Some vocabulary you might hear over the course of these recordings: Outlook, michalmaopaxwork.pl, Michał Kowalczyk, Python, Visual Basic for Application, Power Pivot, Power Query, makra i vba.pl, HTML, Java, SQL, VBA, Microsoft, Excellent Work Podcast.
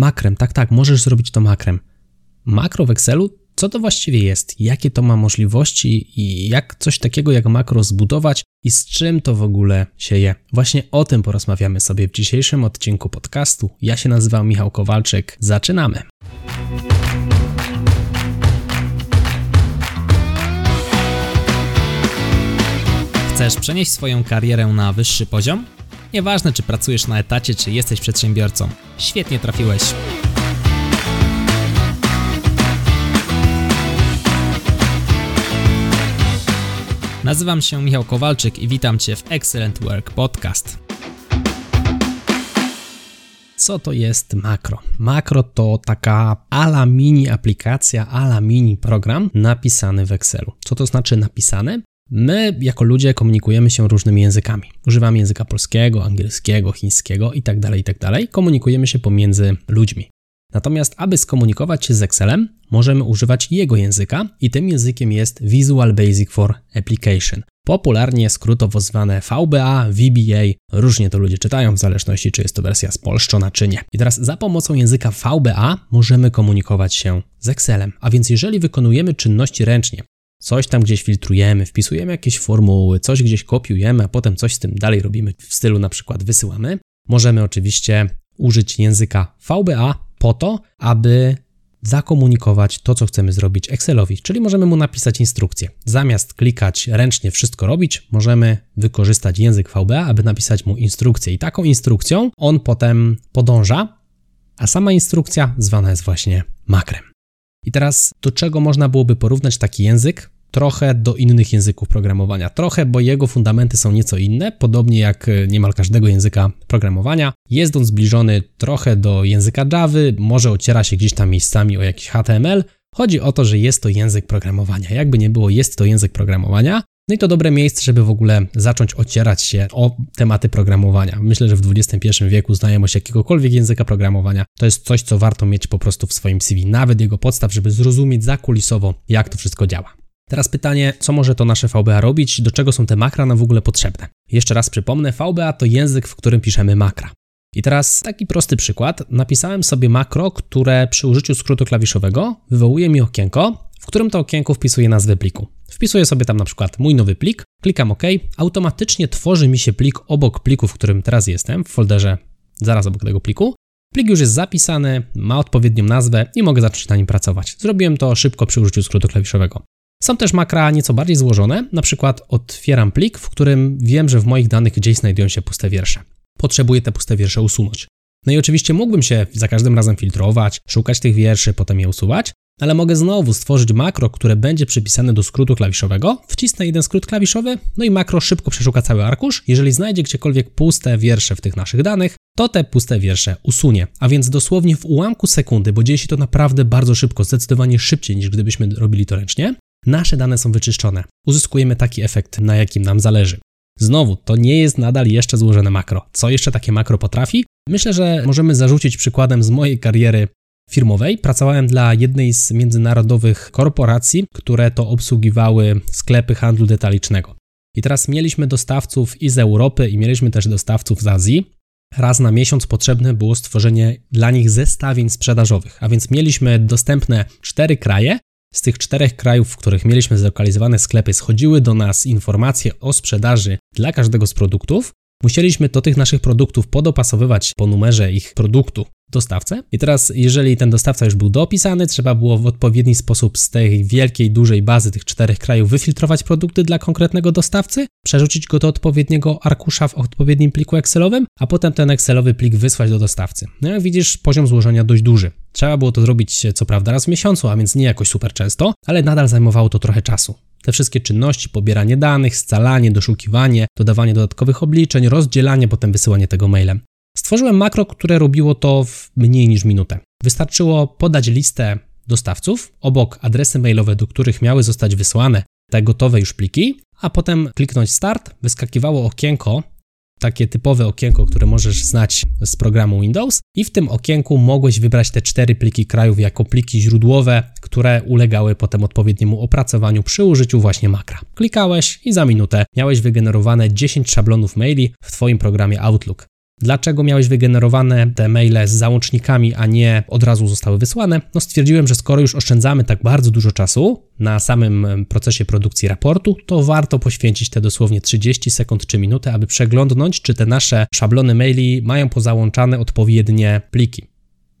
Makrem, tak, możesz zrobić to makrem. Makro w Excelu? Co to właściwie jest? Jakie to ma możliwości i jak coś takiego jak makro zbudować i z czym to w ogóle się je? Właśnie o tym porozmawiamy sobie w dzisiejszym odcinku podcastu. Ja się nazywam Michał Kowalczyk. Zaczynamy! Chcesz przenieść swoją karierę na wyższy poziom? Nieważne, czy pracujesz na etacie, czy jesteś przedsiębiorcą. Świetnie trafiłeś! Nazywam się Michał Kowalczyk i witam Cię w Excellent Work Podcast. Co to jest makro? Makro to taka ala mini aplikacja, ala mini program napisany w Excelu. Co to znaczy napisane? My jako ludzie komunikujemy się różnymi językami. Używamy języka polskiego, angielskiego, chińskiego itd. Komunikujemy się pomiędzy ludźmi. Natomiast aby skomunikować się z Excelem, możemy używać jego języka i tym językiem jest Visual Basic for Application. Popularnie skrótowo zwane VBA, VBA, różnie to ludzie czytają w zależności czy jest to wersja spolszczona czy nie. I teraz za pomocą języka VBA możemy komunikować się z Excelem. A więc jeżeli wykonujemy czynności ręcznie, coś tam gdzieś filtrujemy, wpisujemy jakieś formuły, coś gdzieś kopiujemy, a potem coś z tym dalej robimy w stylu na przykład wysyłamy, możemy oczywiście użyć języka VBA po to, aby zakomunikować to, co chcemy zrobić Excelowi, czyli możemy mu napisać instrukcję. Zamiast klikać ręcznie wszystko robić, możemy wykorzystać język VBA, aby napisać mu instrukcję i taką instrukcją on potem podąża, a sama instrukcja zwana jest właśnie makrem. I teraz do czego można byłoby porównać taki język? Trochę do innych języków programowania. Trochę, bo jego fundamenty są nieco inne, podobnie jak niemal każdego języka programowania. Jest on zbliżony trochę do języka Java, może ociera się gdzieś tam miejscami o jakiś HTML. Chodzi o to, że jest to język programowania. Jakby nie było, jest to język programowania. No i to dobre miejsce, żeby w ogóle zacząć ocierać się o tematy programowania. Myślę, że w XXI wieku znajomość jakiegokolwiek języka programowania to jest coś, co warto mieć po prostu w swoim CV, nawet jego podstaw, żeby zrozumieć zakulisowo, jak to wszystko działa. Teraz pytanie, co może to nasze VBA robić, do czego są te makra nam w ogóle potrzebne? Jeszcze raz przypomnę, VBA to język, w którym piszemy makra. I teraz taki prosty przykład. Napisałem sobie makro, które przy użyciu skrótu klawiszowego wywołuje mi okienko, w którym to okienko wpisuje nazwę pliku. Wpisuję sobie tam na przykład mój nowy plik, klikam OK, automatycznie tworzy mi się plik obok pliku, w którym teraz jestem, w folderze zaraz obok tego pliku. Plik już jest zapisany, ma odpowiednią nazwę i mogę zacząć na nim pracować. Zrobiłem to szybko przy użyciu skrótu klawiszowego. Są też makra nieco bardziej złożone, na przykład otwieram plik, w którym wiem, że w moich danych gdzieś znajdują się puste wiersze. Potrzebuję te puste wiersze usunąć. No i oczywiście mógłbym się za każdym razem filtrować, szukać tych wierszy, potem je usuwać, ale mogę znowu stworzyć makro, które będzie przypisane do skrótu klawiszowego, wcisnę jeden skrót klawiszowy, no i makro szybko przeszuka cały arkusz. Jeżeli znajdzie gdziekolwiek puste wiersze w tych naszych danych, to te puste wiersze usunie. A więc dosłownie w ułamku sekundy, bo dzieje się to naprawdę bardzo szybko, zdecydowanie szybciej niż gdybyśmy robili to ręcznie, nasze dane są wyczyszczone. Uzyskujemy taki efekt, na jakim nam zależy. Znowu, to nie jest nadal jeszcze złożone makro. Co jeszcze takie makro potrafi? Myślę, że możemy zarzucić przykładem z mojej kariery firmowej. Pracowałem dla jednej z międzynarodowych korporacji, które to obsługiwały sklepy handlu detalicznego. I teraz mieliśmy dostawców i z Europy, i mieliśmy też dostawców z Azji. Raz na miesiąc potrzebne było stworzenie dla nich zestawień sprzedażowych. A więc mieliśmy dostępne 4 kraje. Z tych 4 krajów, w których mieliśmy zlokalizowane sklepy, schodziły do nas informacje o sprzedaży dla każdego z produktów. Musieliśmy do tych naszych produktów podopasowywać po numerze ich produktu dostawcę. I teraz, jeżeli ten dostawca już był dopisany, trzeba było w odpowiedni sposób z tej wielkiej, dużej bazy tych 4 krajów wyfiltrować produkty dla konkretnego dostawcy, przerzucić go do odpowiedniego arkusza w odpowiednim pliku Excelowym, a potem ten Excelowy plik wysłać do dostawcy. No jak widzisz, poziom złożenia dość duży. Trzeba było to zrobić co prawda raz w miesiącu, a więc nie jakoś super często, ale nadal zajmowało to trochę czasu. Te wszystkie czynności, pobieranie danych, scalanie, doszukiwanie, dodawanie dodatkowych obliczeń, rozdzielanie, potem wysyłanie tego mailem. Stworzyłem makro, które robiło to w mniej niż minutę. Wystarczyło podać listę dostawców, obok adresy mailowe, do których miały zostać wysłane te gotowe już pliki, a potem kliknąć Start, wyskakiwało okienko, takie typowe okienko, które możesz znać z programu Windows i w tym okienku mogłeś wybrać te 4 pliki krajów jako pliki źródłowe, które ulegały potem odpowiedniemu opracowaniu przy użyciu właśnie makra. Klikałeś i za minutę miałeś wygenerowane 10 szablonów maili w Twoim programie Outlook. Dlaczego miałeś wygenerowane te maile z załącznikami, a nie od razu zostały wysłane? No stwierdziłem, że skoro już oszczędzamy tak bardzo dużo czasu na samym procesie produkcji raportu, to warto poświęcić te dosłownie 30 sekund czy minutę, aby przeglądnąć, czy te nasze szablony maili mają pozałączane odpowiednie pliki.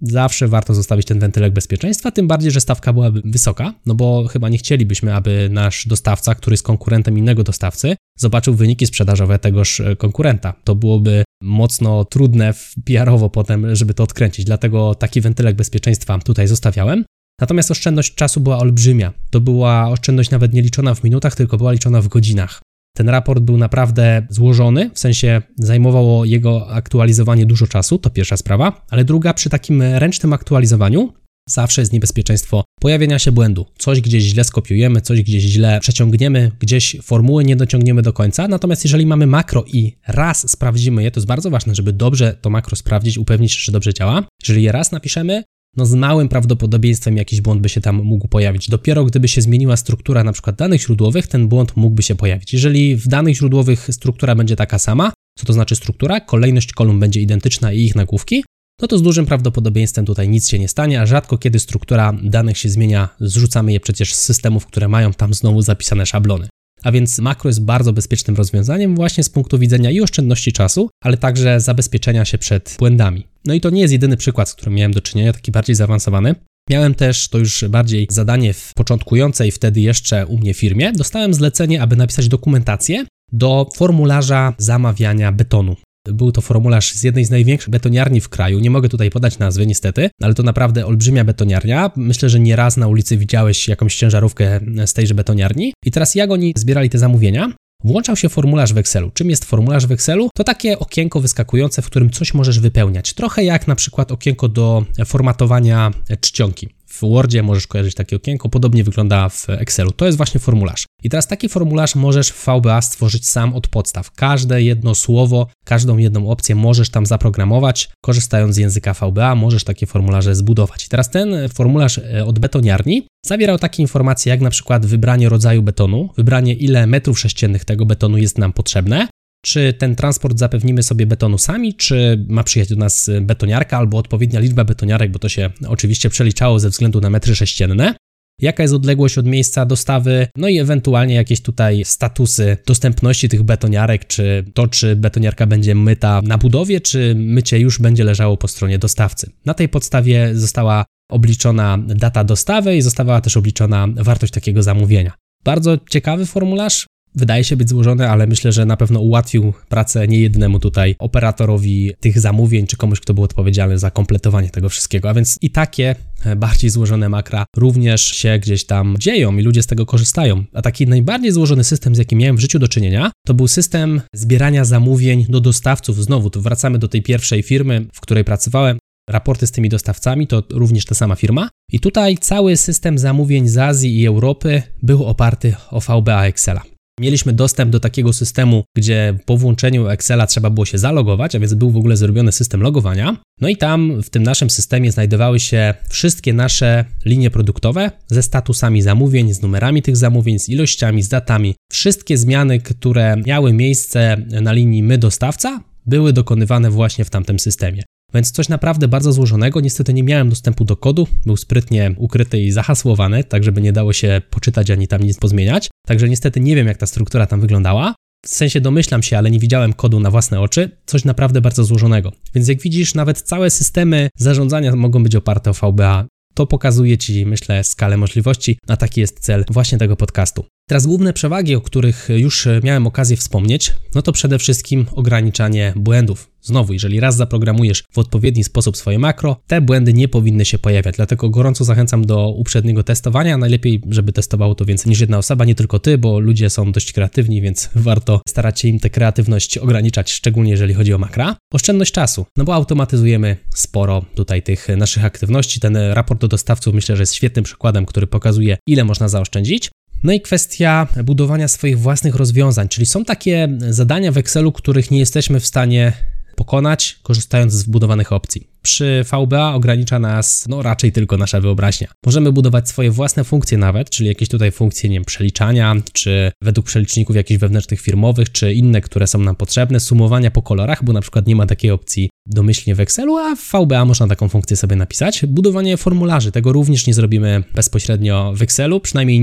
Zawsze warto zostawić ten wentylek bezpieczeństwa, tym bardziej, że stawka byłaby wysoka, no bo chyba nie chcielibyśmy, aby nasz dostawca, który jest konkurentem innego dostawcy, zobaczył wyniki sprzedażowe tegoż konkurenta. To byłoby mocno trudne PR-owo potem, żeby to odkręcić, dlatego taki wentylek bezpieczeństwa tutaj zostawiałem. Natomiast oszczędność czasu była olbrzymia. To była oszczędność nawet nie liczona w minutach, tylko była liczona w godzinach. Ten raport był naprawdę złożony, w sensie zajmowało jego aktualizowanie dużo czasu, to pierwsza sprawa, ale druga, przy takim ręcznym aktualizowaniu zawsze jest niebezpieczeństwo pojawienia się błędu. Coś gdzieś źle skopiujemy, coś gdzieś źle przeciągniemy, gdzieś formuły nie dociągniemy do końca, natomiast jeżeli mamy makro i raz sprawdzimy je, to jest bardzo ważne, żeby dobrze to makro sprawdzić, upewnić się, że dobrze działa. Jeżeli je raz napiszemy, no z małym prawdopodobieństwem jakiś błąd by się tam mógł pojawić. Dopiero gdyby się zmieniła struktura na przykład danych źródłowych, ten błąd mógłby się pojawić. Jeżeli w danych źródłowych struktura będzie taka sama, co to znaczy struktura, kolejność kolumn będzie identyczna i ich nagłówki, no to z dużym prawdopodobieństwem tutaj nic się nie stanie, a rzadko kiedy struktura danych się zmienia, zrzucamy je przecież z systemów, które mają tam znowu zapisane szablony. A więc makro jest bardzo bezpiecznym rozwiązaniem właśnie z punktu widzenia i oszczędności czasu, ale także zabezpieczenia się przed błędami. No i to nie jest jedyny przykład, z którym miałem do czynienia, taki bardziej zaawansowany. Miałem też, to już bardziej zadanie w początkującej wtedy jeszcze u mnie firmie, dostałem zlecenie, aby napisać dokumentację do formularza zamawiania betonu. Był to formularz z jednej z największych betoniarni w kraju, nie mogę tutaj podać nazwy niestety, ale to naprawdę olbrzymia betoniarnia. Myślę, że nieraz na ulicy widziałeś jakąś ciężarówkę z tejże betoniarni. I teraz jak oni zbierali te zamówienia? Włączał się formularz w Excelu. Czym jest formularz w Excelu? To takie okienko wyskakujące, w którym coś możesz wypełniać. Trochę jak na przykład okienko do formatowania czcionki. W Wordzie możesz kojarzyć takie okienko, podobnie wygląda w Excelu. To jest właśnie formularz. I teraz taki formularz możesz w VBA stworzyć sam od podstaw. Każde jedno słowo, każdą jedną opcję możesz tam zaprogramować. Korzystając z języka VBA możesz takie formularze zbudować. I teraz ten formularz od betoniarni zawierał takie informacje jak na przykład wybranie rodzaju betonu, wybranie ile metrów sześciennych tego betonu jest nam potrzebne, czy ten transport zapewnimy sobie betonu sami, czy ma przyjechać do nas betoniarka albo odpowiednia liczba betoniarek, bo to się oczywiście przeliczało ze względu na metry sześcienne, jaka jest odległość od miejsca dostawy, no i ewentualnie jakieś tutaj statusy dostępności tych betoniarek, czy to, czy betoniarka będzie myta na budowie, czy mycie już będzie leżało po stronie dostawcy. Na tej podstawie została obliczona data dostawy i została też obliczona wartość takiego zamówienia. Bardzo ciekawy formularz. Wydaje się być złożony, ale myślę, że na pewno ułatwił pracę niejednemu tutaj operatorowi tych zamówień, czy komuś, kto był odpowiedzialny za kompletowanie tego wszystkiego. A więc i takie bardziej złożone makra również się gdzieś tam dzieją i ludzie z tego korzystają. A taki najbardziej złożony system, z jakim miałem w życiu do czynienia, to był system zbierania zamówień do dostawców. Znowu, tu wracamy do tej pierwszej firmy, w której pracowałem. Raporty z tymi dostawcami to również ta sama firma. I tutaj cały system zamówień z Azji i Europy był oparty o VBA Excela. Mieliśmy dostęp do takiego systemu, gdzie po włączeniu Excela trzeba było się zalogować, a więc był w ogóle zrobiony system logowania. No i tam w tym naszym systemie znajdowały się wszystkie nasze linie produktowe ze statusami zamówień, z numerami tych zamówień, z ilościami, z datami. Wszystkie zmiany, które miały miejsce na linii my dostawca, były dokonywane właśnie w tamtym systemie. Więc coś naprawdę bardzo złożonego, niestety nie miałem dostępu do kodu, był sprytnie ukryty i zahasłowany, tak żeby nie dało się poczytać ani tam nic pozmieniać, także niestety nie wiem jak ta struktura tam wyglądała, w sensie domyślam się, ale nie widziałem kodu na własne oczy, coś naprawdę bardzo złożonego. Więc jak widzisz, nawet całe systemy zarządzania mogą być oparte o VBA. To pokazuje Ci, myślę, skalę możliwości, a taki jest cel właśnie tego podcastu. Teraz główne przewagi, o których już miałem okazję wspomnieć, no to przede wszystkim ograniczanie błędów. Znowu, jeżeli raz zaprogramujesz w odpowiedni sposób swoje makro, te błędy nie powinny się pojawiać, dlatego gorąco zachęcam do uprzedniego testowania. Najlepiej, żeby testowało to więcej niż jedna osoba, nie tylko Ty, bo ludzie są dość kreatywni, więc warto starać się im tę kreatywność ograniczać, szczególnie jeżeli chodzi o makra. Oszczędność czasu, no bo automatyzujemy sporo tutaj tych naszych aktywności. Ten raport do dostawców myślę, że jest świetnym przykładem, który pokazuje, ile można zaoszczędzić. No i kwestia budowania swoich własnych rozwiązań, czyli są takie zadania w Excelu, których nie jesteśmy w stanie pokonać, korzystając z wbudowanych opcji. Przy VBA ogranicza nas raczej tylko nasza wyobraźnia. Możemy budować swoje własne funkcje nawet, czyli jakieś tutaj funkcje, nie wiem, przeliczania, czy według przeliczników jakichś wewnętrznych firmowych, czy inne, które są nam potrzebne, sumowania po kolorach, bo na przykład nie ma takiej opcji domyślnie w Excelu, a w VBA można taką funkcję sobie napisać. Budowanie formularzy, tego również nie zrobimy bezpośrednio w Excelu, przynajmniej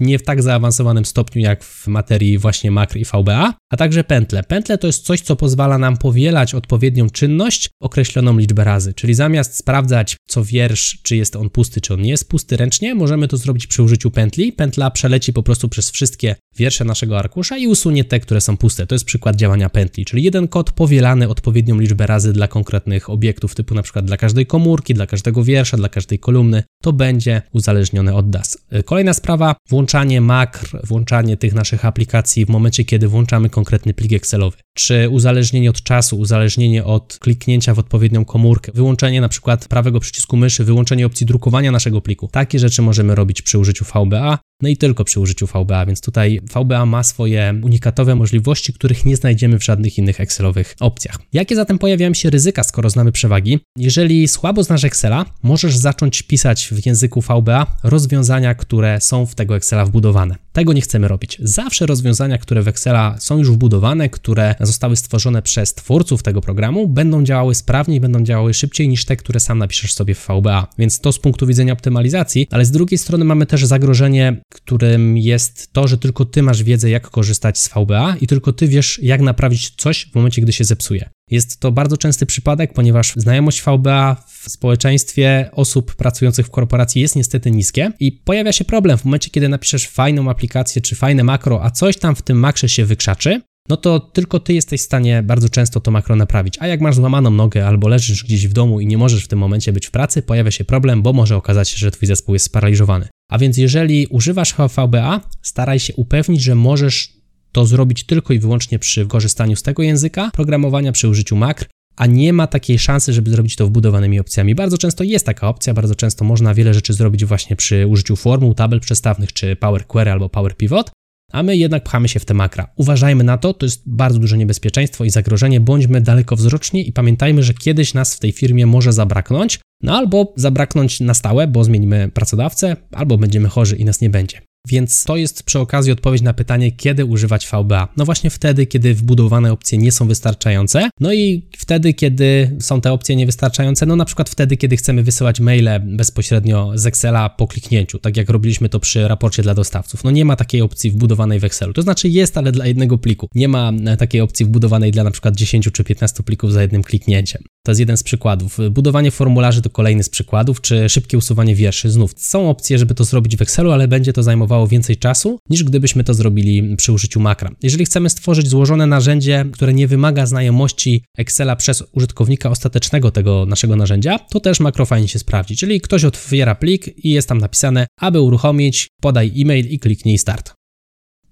nie w tak zaawansowanym stopniu jak w materii właśnie makr i VBA, a także pętle. Pętle to jest coś, co pozwala nam powielać odpowiednią czynność określoną liczbę razy, czyli zamiast sprawdzać co wiersz, czy jest on pusty, czy on nie jest pusty ręcznie, możemy to zrobić przy użyciu pętli. Pętla przeleci po prostu przez wszystkie wiersze naszego arkusza i usunie te, które są puste. To jest przykład działania pętli, czyli jeden kod powielany odpowiednią liczbę razy dla konkretnych obiektów, typu na przykład dla każdej komórki, dla każdego wiersza, dla każdej kolumny, to będzie uzależnione od nas. Kolejna sprawa, włączanie makr, włączanie tych naszych aplikacji w momencie, kiedy włączamy konkretny plik Excelowy, czy uzależnienie od czasu, uzależnienie od kliknięcia w odpowiednią komórkę, wyłączenie na przykład prawego przycisku myszy, wyłączenie opcji drukowania naszego pliku. Takie rzeczy możemy robić przy użyciu VBA, no i tylko przy użyciu VBA, więc tutaj VBA ma swoje unikatowe możliwości, których nie znajdziemy w żadnych innych Excelowych opcjach. Jakie zatem pojawiają się ryzyka, skoro znamy przewagi? Jeżeli słabo znasz Excela, możesz zacząć pisać w języku VBA rozwiązania, które są w tego Excela wbudowane. Tego nie chcemy robić. Zawsze rozwiązania, które w Excela są już wbudowane, które zostały stworzone przez twórców tego programu, będą działały sprawniej, będą działały szybciej niż te, które sam napiszesz sobie w VBA. Więc to z punktu widzenia optymalizacji, ale z drugiej strony mamy też zagrożenie, którym jest to, że tylko ty masz wiedzę, jak korzystać z VBA i tylko ty wiesz, jak naprawić coś w momencie, gdy się zepsuje. Jest to bardzo częsty przypadek, ponieważ znajomość VBA w społeczeństwie osób pracujących w korporacji jest niestety niskie i pojawia się problem w momencie, kiedy napiszesz fajną aplikację czy fajne makro, a coś tam w tym makrze się wykrzaczy, no to tylko ty jesteś w stanie bardzo często to makro naprawić. A jak masz złamaną nogę albo leżysz gdzieś w domu i nie możesz w tym momencie być w pracy, pojawia się problem, bo może okazać się, że twój zespół jest sparaliżowany. A więc jeżeli używasz VBA, staraj się upewnić, że możesz to zrobić tylko i wyłącznie przy korzystaniu z tego języka programowania, przy użyciu makr, a nie ma takiej szansy, żeby zrobić to wbudowanymi opcjami. Bardzo często jest taka opcja, bardzo często można wiele rzeczy zrobić właśnie przy użyciu formuł, tabel przestawnych, czy Power Query albo Power Pivot, a my jednak pchamy się w te makra. Uważajmy na to, to jest bardzo duże niebezpieczeństwo i zagrożenie, bądźmy dalekowzroczni i pamiętajmy, że kiedyś nas w tej firmie może zabraknąć, albo zabraknąć na stałe, bo zmienimy pracodawcę, albo będziemy chorzy i nas nie będzie. Więc to jest przy okazji odpowiedź na pytanie, kiedy używać VBA. No właśnie wtedy, kiedy wbudowane opcje nie są wystarczające, no i wtedy, kiedy są te opcje niewystarczające, no na przykład wtedy, kiedy chcemy wysyłać maile bezpośrednio z Excela po kliknięciu, tak jak robiliśmy to przy raporcie dla dostawców. No nie ma takiej opcji wbudowanej w Excelu, to znaczy jest, ale dla jednego pliku. Nie ma takiej opcji wbudowanej dla na przykład 10 czy 15 plików za jednym kliknięciem. To jest jeden z przykładów. Budowanie formularzy to kolejny z przykładów, czy szybkie usuwanie wierszy. Znów są opcje, żeby to zrobić w Excelu, ale będzie to zajmowało więcej czasu, niż gdybyśmy to zrobili przy użyciu makra. Jeżeli chcemy stworzyć złożone narzędzie, które nie wymaga znajomości Excela przez użytkownika ostatecznego tego naszego narzędzia, to też makro fajnie się sprawdzi. Czyli ktoś otwiera plik i jest tam napisane, aby uruchomić, podaj e-mail i kliknij start.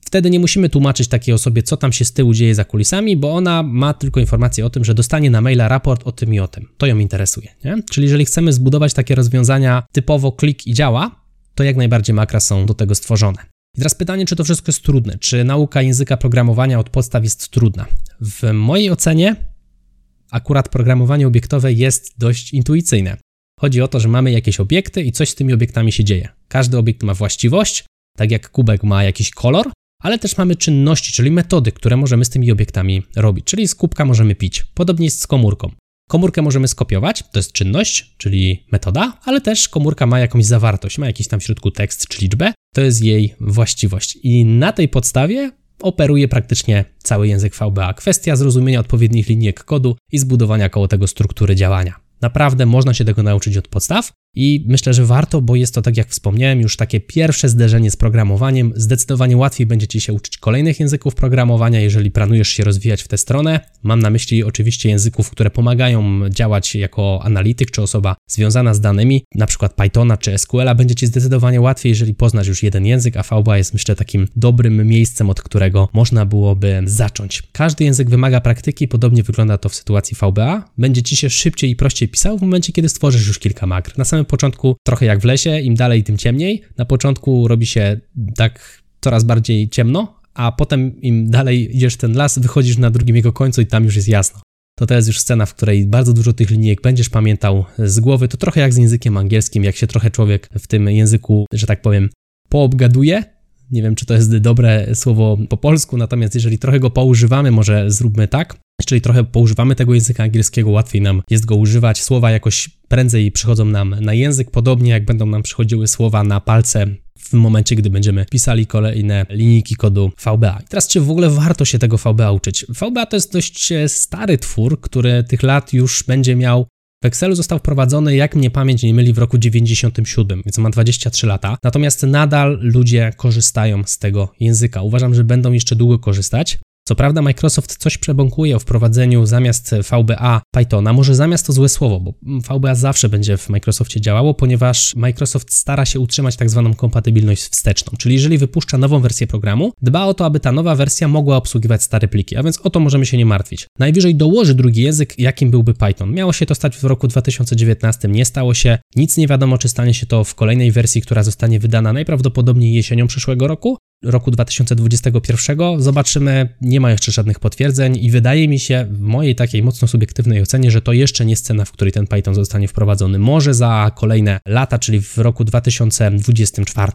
Wtedy nie musimy tłumaczyć takiej osobie, co tam się z tyłu dzieje za kulisami, bo ona ma tylko informację o tym, że dostanie na maila raport o tym i o tym. To ją interesuje, nie? Czyli jeżeli chcemy zbudować takie rozwiązania typowo klik i działa, to jak najbardziej makra są do tego stworzone. I teraz pytanie, czy to wszystko jest trudne? Czy nauka języka programowania od podstaw jest trudna? W mojej ocenie akurat programowanie obiektowe jest dość intuicyjne. Chodzi o to, że mamy jakieś obiekty i coś z tymi obiektami się dzieje. Każdy obiekt ma właściwość, tak jak kubek ma jakiś kolor, ale też mamy czynności, czyli metody, które możemy z tymi obiektami robić, czyli z kubka możemy pić. Podobnie jest z komórką. Komórkę możemy skopiować, to jest czynność, czyli metoda, ale też komórka ma jakąś zawartość, ma jakiś tam w środku tekst czy liczbę, to jest jej właściwość. I na tej podstawie operuje praktycznie cały język VBA. Kwestia zrozumienia odpowiednich linijek kodu i zbudowania koło tego struktury działania. Naprawdę można się tego nauczyć od podstaw i myślę, że warto, bo jest to, tak jak wspomniałem, już takie pierwsze zderzenie z programowaniem. Zdecydowanie łatwiej będzie ci się uczyć kolejnych języków programowania, jeżeli planujesz się rozwijać w tę stronę. Mam na myśli oczywiście języków, które pomagają działać jako analityk czy osoba związana z danymi, na przykład Pythona czy SQL-a. Będzie ci zdecydowanie łatwiej, jeżeli poznasz już jeden język, a VBA jest, myślę, takim dobrym miejscem, od którego można byłoby zacząć. Każdy język wymaga praktyki, podobnie wygląda to w sytuacji VBA. Będzie ci się szybciej i prościej pisał w momencie, kiedy stworzysz już kilka makr. Na samym początku trochę jak w lesie, im dalej, tym ciemniej. Na początku robi się tak coraz bardziej ciemno, a potem im dalej idziesz w ten las, wychodzisz na drugim jego końcu i tam już jest jasno. to teraz już scena, w której bardzo dużo tych linijek będziesz pamiętał z głowy. To trochę jak z językiem angielskim, jak się trochę człowiek w tym języku, że tak powiem, poobgaduje. Nie wiem, czy to jest dobre słowo po polsku, natomiast jeżeli trochę go poużywamy, może zróbmy tak. Czyli trochę poużywamy tego języka angielskiego, łatwiej nam jest go używać. Słowa jakoś prędzej przychodzą nam na język, podobnie jak będą nam przychodziły słowa na palce w momencie, gdy będziemy pisali kolejne linijki kodu VBA. I teraz, czy w ogóle warto się tego VBA uczyć? VBA to jest dość stary twór, który tych lat już będzie miał. W Excelu został wprowadzony, jak mnie pamięć nie myli, w roku 97, więc ma 23 lata. Natomiast nadal ludzie korzystają z tego języka. Uważam, że będą jeszcze długo korzystać. Co prawda Microsoft coś przebąkuje o wprowadzeniu zamiast VBA Pythona, może zamiast to złe słowo, bo VBA zawsze będzie w Microsoftie działało, ponieważ Microsoft stara się utrzymać tak zwaną kompatybilność wsteczną, czyli jeżeli wypuszcza nową wersję programu, dba o to, aby ta nowa wersja mogła obsługiwać stare pliki, a więc o to możemy się nie martwić. Najwyżej dołoży drugi język, jakim byłby Python. Miało się to stać w roku 2019, nie stało się, nic nie wiadomo, czy stanie się to w kolejnej wersji, która zostanie wydana najprawdopodobniej jesienią przyszłego roku 2021, zobaczymy, nie ma jeszcze żadnych potwierdzeń i wydaje mi się, w mojej takiej mocno subiektywnej ocenie, że to jeszcze nie scena, w której ten Python zostanie wprowadzony. Może za kolejne lata, czyli w roku 2024.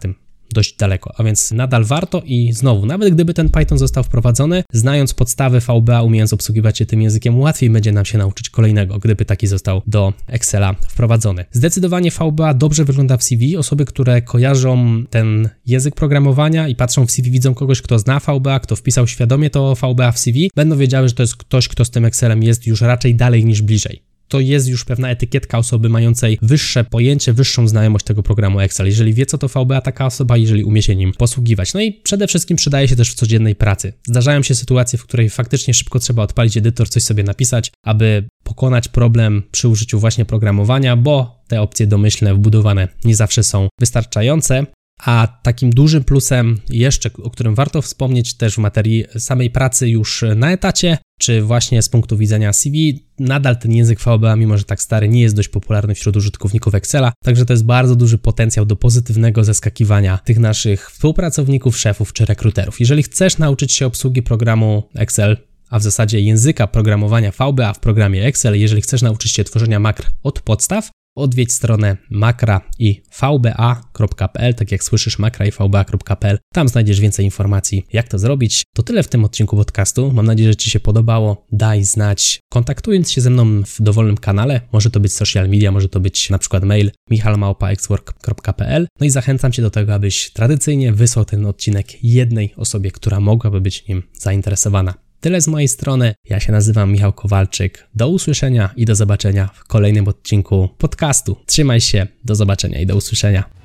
Dość daleko, a więc nadal warto i znowu, nawet gdyby ten Python został wprowadzony, znając podstawy VBA, umiejąc obsługiwać się tym językiem, łatwiej będzie nam się nauczyć kolejnego, gdyby taki został do Excela wprowadzony. Zdecydowanie VBA dobrze wygląda w CV. Osoby, które kojarzą ten język programowania i patrzą w CV, widzą kogoś, kto zna VBA, kto wpisał świadomie to VBA w CV, będą wiedziały, że to jest ktoś, kto z tym Excelem jest już raczej dalej niż bliżej. To jest już pewna etykietka osoby mającej wyższe pojęcie, wyższą znajomość tego programu Excel. Jeżeli wie, co to VBA, taka osoba, jeżeli umie się nim posługiwać. No i przede wszystkim przydaje się też w codziennej pracy. Zdarzają się sytuacje, w której faktycznie szybko trzeba odpalić edytor, coś sobie napisać, aby pokonać problem przy użyciu właśnie programowania, bo te opcje domyślne, wbudowane nie zawsze są wystarczające. A takim dużym plusem jeszcze, o którym warto wspomnieć też w materii samej pracy już na etacie, czy właśnie z punktu widzenia CV, nadal ten język VBA, mimo że tak stary, nie jest dość popularny wśród użytkowników Excela, także to jest bardzo duży potencjał do pozytywnego zaskakiwania tych naszych współpracowników, szefów czy rekruterów. Jeżeli chcesz nauczyć się obsługi programu Excel, a w zasadzie języka programowania VBA w programie Excel, jeżeli chcesz nauczyć się tworzenia makr od podstaw, odwiedź stronę makra i vba.pl, tak jak słyszysz, makra i vba.pl. Tam znajdziesz więcej informacji, jak to zrobić. To tyle w tym odcinku podcastu. Mam nadzieję, że Ci się podobało. Daj znać, kontaktując się ze mną w dowolnym kanale. Może to być social media, może to być na przykład mail michalmaopaxwork.pl. No i zachęcam Cię do tego, abyś tradycyjnie wysłał ten odcinek jednej osobie, która mogłaby być nim zainteresowana. Tyle z mojej strony. Ja się nazywam Michał Kowalczyk. Do usłyszenia i do zobaczenia w kolejnym odcinku podcastu. Trzymaj się, do zobaczenia i do usłyszenia.